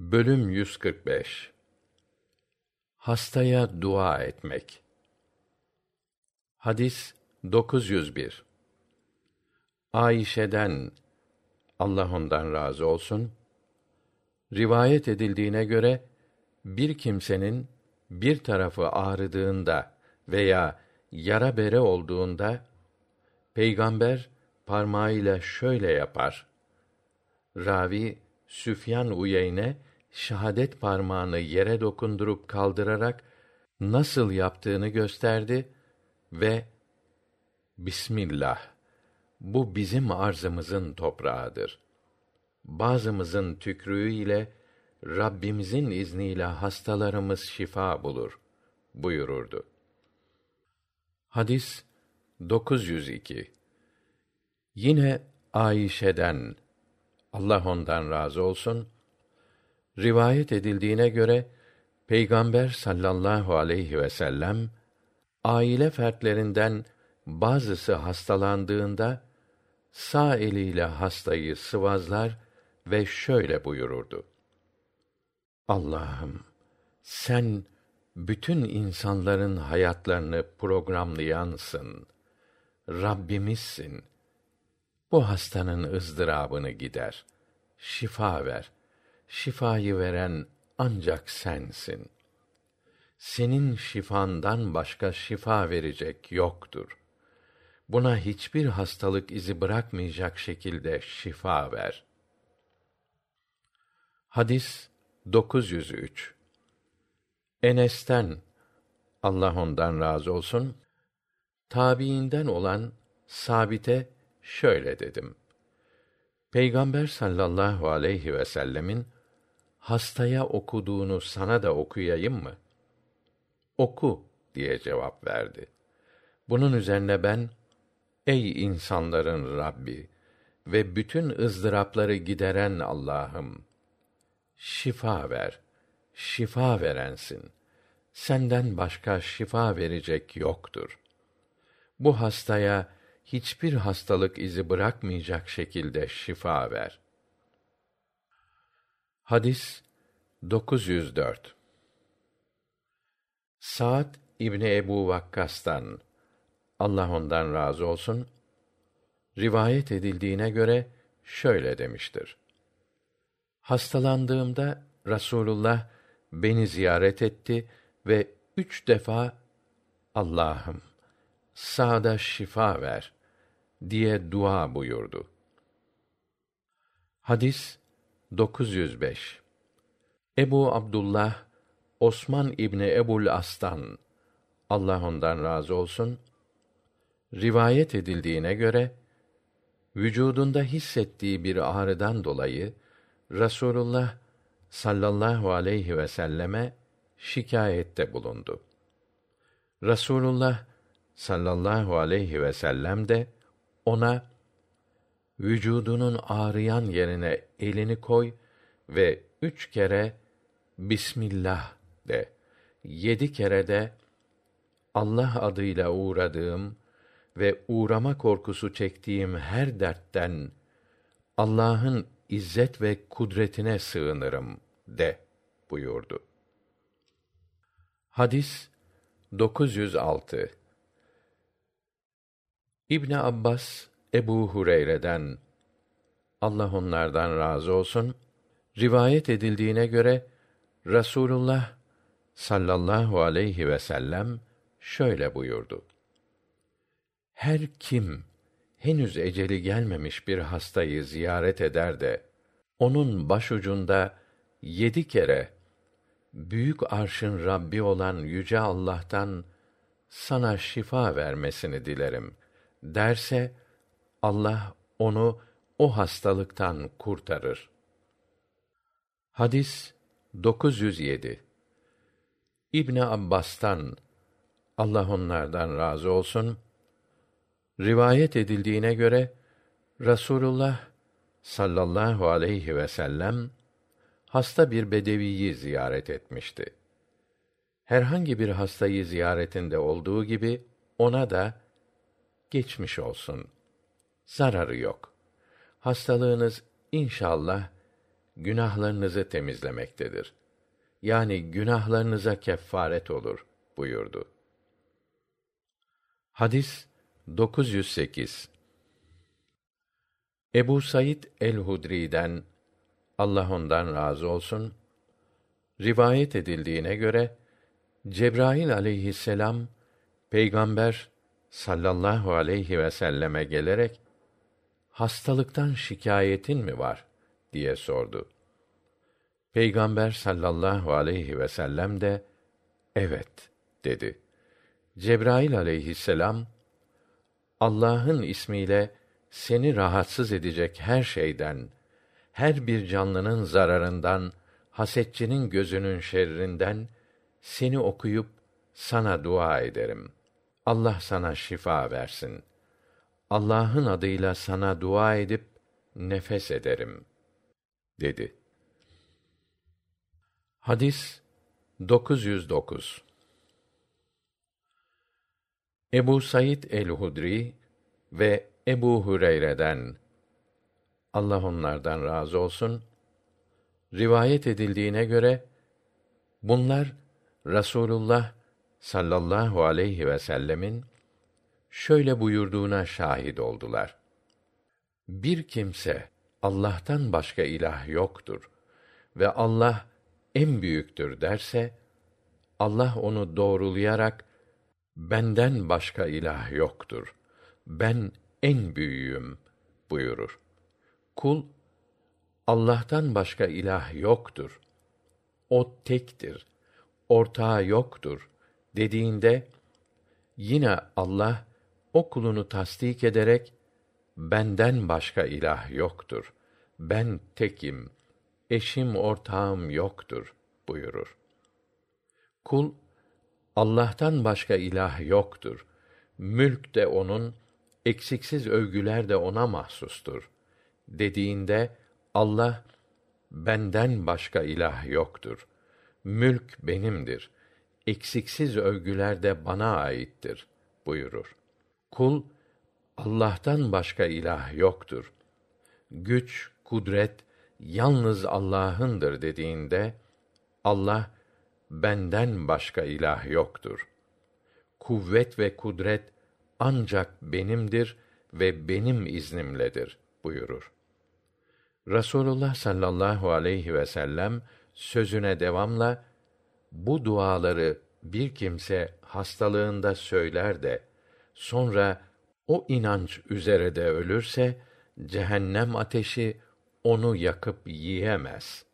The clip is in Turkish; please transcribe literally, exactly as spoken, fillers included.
Bölüm yüz kırk beş Hastaya dua etmek. Hadis dokuz yüz bir. Ayşe'den, Allah ondan razı olsun, rivayet edildiğine göre, bir kimsenin bir tarafı ağrıdığında veya yara bere olduğunda, Peygamber parmağıyla şöyle yapar. Ravi, Süfyan Uyeyne, şahadet parmağını yere dokundurup kaldırarak nasıl yaptığını gösterdi ve Bismillah, bu bizim arzımızın toprağıdır. Bazımızın tükrüğü ile Rabbimizin izniyle hastalarımız şifa bulur buyururdu. Hadis dokuz yüz iki. Yine Ayşe'den, Allah ondan razı olsun, rivayet edildiğine göre, Peygamber sallallahu aleyhi ve sellem, aile fertlerinden bazısı hastalandığında, sağ eliyle hastayı sıvazlar ve şöyle buyururdu. Allah'ım, sen bütün insanların hayatlarını programlayansın, Rabbimizsin. Bu hastanın ızdırabını gider, şifa ver. Şifayı veren ancak sensin. Senin şifandan başka şifa verecek yoktur. Buna hiçbir hastalık izi bırakmayacak şekilde şifa ver. Hadis dokuz yüz üç. Enes'ten, Allah ondan razı olsun, tabiinden olan Sabit'e şöyle dedim. Peygamber sallallahu aleyhi ve sellemin, hastaya okuduğunu sana da okuyayım mı? Oku diye cevap verdi. Bunun üzerine ben, ey insanların Rabbi ve bütün ızdırapları gideren Allah'ım, şifa ver, şifa verensin. Senden başka şifa verecek yoktur. Bu hastaya hiçbir hastalık izi bırakmayacak şekilde şifa ver. Hadis dokuz yüz dört. Sa'd İbni Ebu Vakkas'tan, Allah ondan razı olsun, rivayet edildiğine göre şöyle demiştir. Hastalandığımda Rasulullah beni ziyaret etti ve üç defa Allah'ım Sa'da şifa ver diye dua buyurdu. Hadis dokuz yüz beş. Ebu Abdullah Osman İbni Ebul As'tan, Allah ondan razı olsun, rivayet edildiğine göre, vücudunda hissettiği bir ağrıdan dolayı Rasulullah sallallahu aleyhi ve selleme şikayette bulundu. Rasulullah sallallahu aleyhi ve sellem de ona, vücudunun ağrıyan yerine elini koy ve üç kere Bismillah de, yedi kere de Allah adıyla uğradığım ve uğrama korkusu çektiğim her dertten Allah'ın izzet ve kudretine sığınırım de buyurdu. Hadis dokuz yüz altı. İbni Abbas Ebu Hureyre'den, Allah onlardan razı olsun, rivayet edildiğine göre, Rasulullah sallallahu aleyhi ve sellem şöyle buyurdu. Her kim henüz eceli gelmemiş bir hastayı ziyaret eder de, onun başucunda yedi kere, büyük arşın Rabbi olan Yüce Allah'tan sana şifa vermesini dilerim derse, Allah onu o hastalıktan kurtarır. Hadis dokuz yüz yedi. İbni Abbas'tan, Allah onlardan razı olsun, rivayet edildiğine göre, Rasulullah sallallahu aleyhi ve sellem, hasta bir bedeviyi ziyaret etmişti. Herhangi bir hastayı ziyaretinde olduğu gibi, ona da, geçmiş olsun, zararı yok. Hastalığınız inşallah günahlarınızı temizlemektedir. Yani günahlarınıza keffaret olur buyurdu. Hadis dokuz yüz sekiz. Ebu Said el-Hudri'den, Allah ondan razı olsun, rivayet edildiğine göre, Cebrail aleyhisselam, Peygamber sallallahu aleyhi ve selleme gelerek, hastalıktan şikayetin mi var diye sordu. Peygamber sallallahu aleyhi ve sellem de, evet dedi. Cebrail aleyhisselam, Allah'ın ismiyle seni rahatsız edecek her şeyden, her bir canlının zararından, hasetçinin gözünün şerrinden, seni okuyup sana dua ederim. Allah sana şifa versin. Allah'ın adıyla sana dua edip nefes ederim dedi. Hadis dokuz yüz dokuz. Ebu Said el-Hudri ve Ebu Hureyre'den, Allah onlardan razı olsun, rivayet edildiğine göre, bunlar Rasulullah sallallahu aleyhi ve sellemin şöyle buyurduğuna şahit oldular. Bir kimse, Allah'tan başka ilah yoktur ve Allah en büyüktür derse, Allah onu doğrulayarak, benden başka ilah yoktur, ben en büyüğüm buyurur. Kul, Allah'tan başka ilah yoktur, o tektir, ortağı yoktur dediğinde, yine Allah, o kulunu tasdik ederek, benden başka ilah yoktur, ben tekim, eşim ortağım yoktur buyurur. Kul, Allah'tan başka ilah yoktur, mülk de onun, eksiksiz övgüler de ona mahsustur dediğinde, Allah, benden başka ilah yoktur, mülk benimdir, eksiksiz övgüler de bana aittir buyurur. Kul, Allah'tan başka ilah yoktur, güç, kudret, yalnız Allah'ındır dediğinde, Allah, benden başka ilah yoktur, kuvvet ve kudret ancak benimdir ve benim iznimledir buyurur. Rasulullah sallallahu aleyhi ve sellem sözüne devamla, bu duaları bir kimse hastalığında söyler de, sonra o inanç üzere de ölürse, cehennem ateşi onu yakıp yiyemez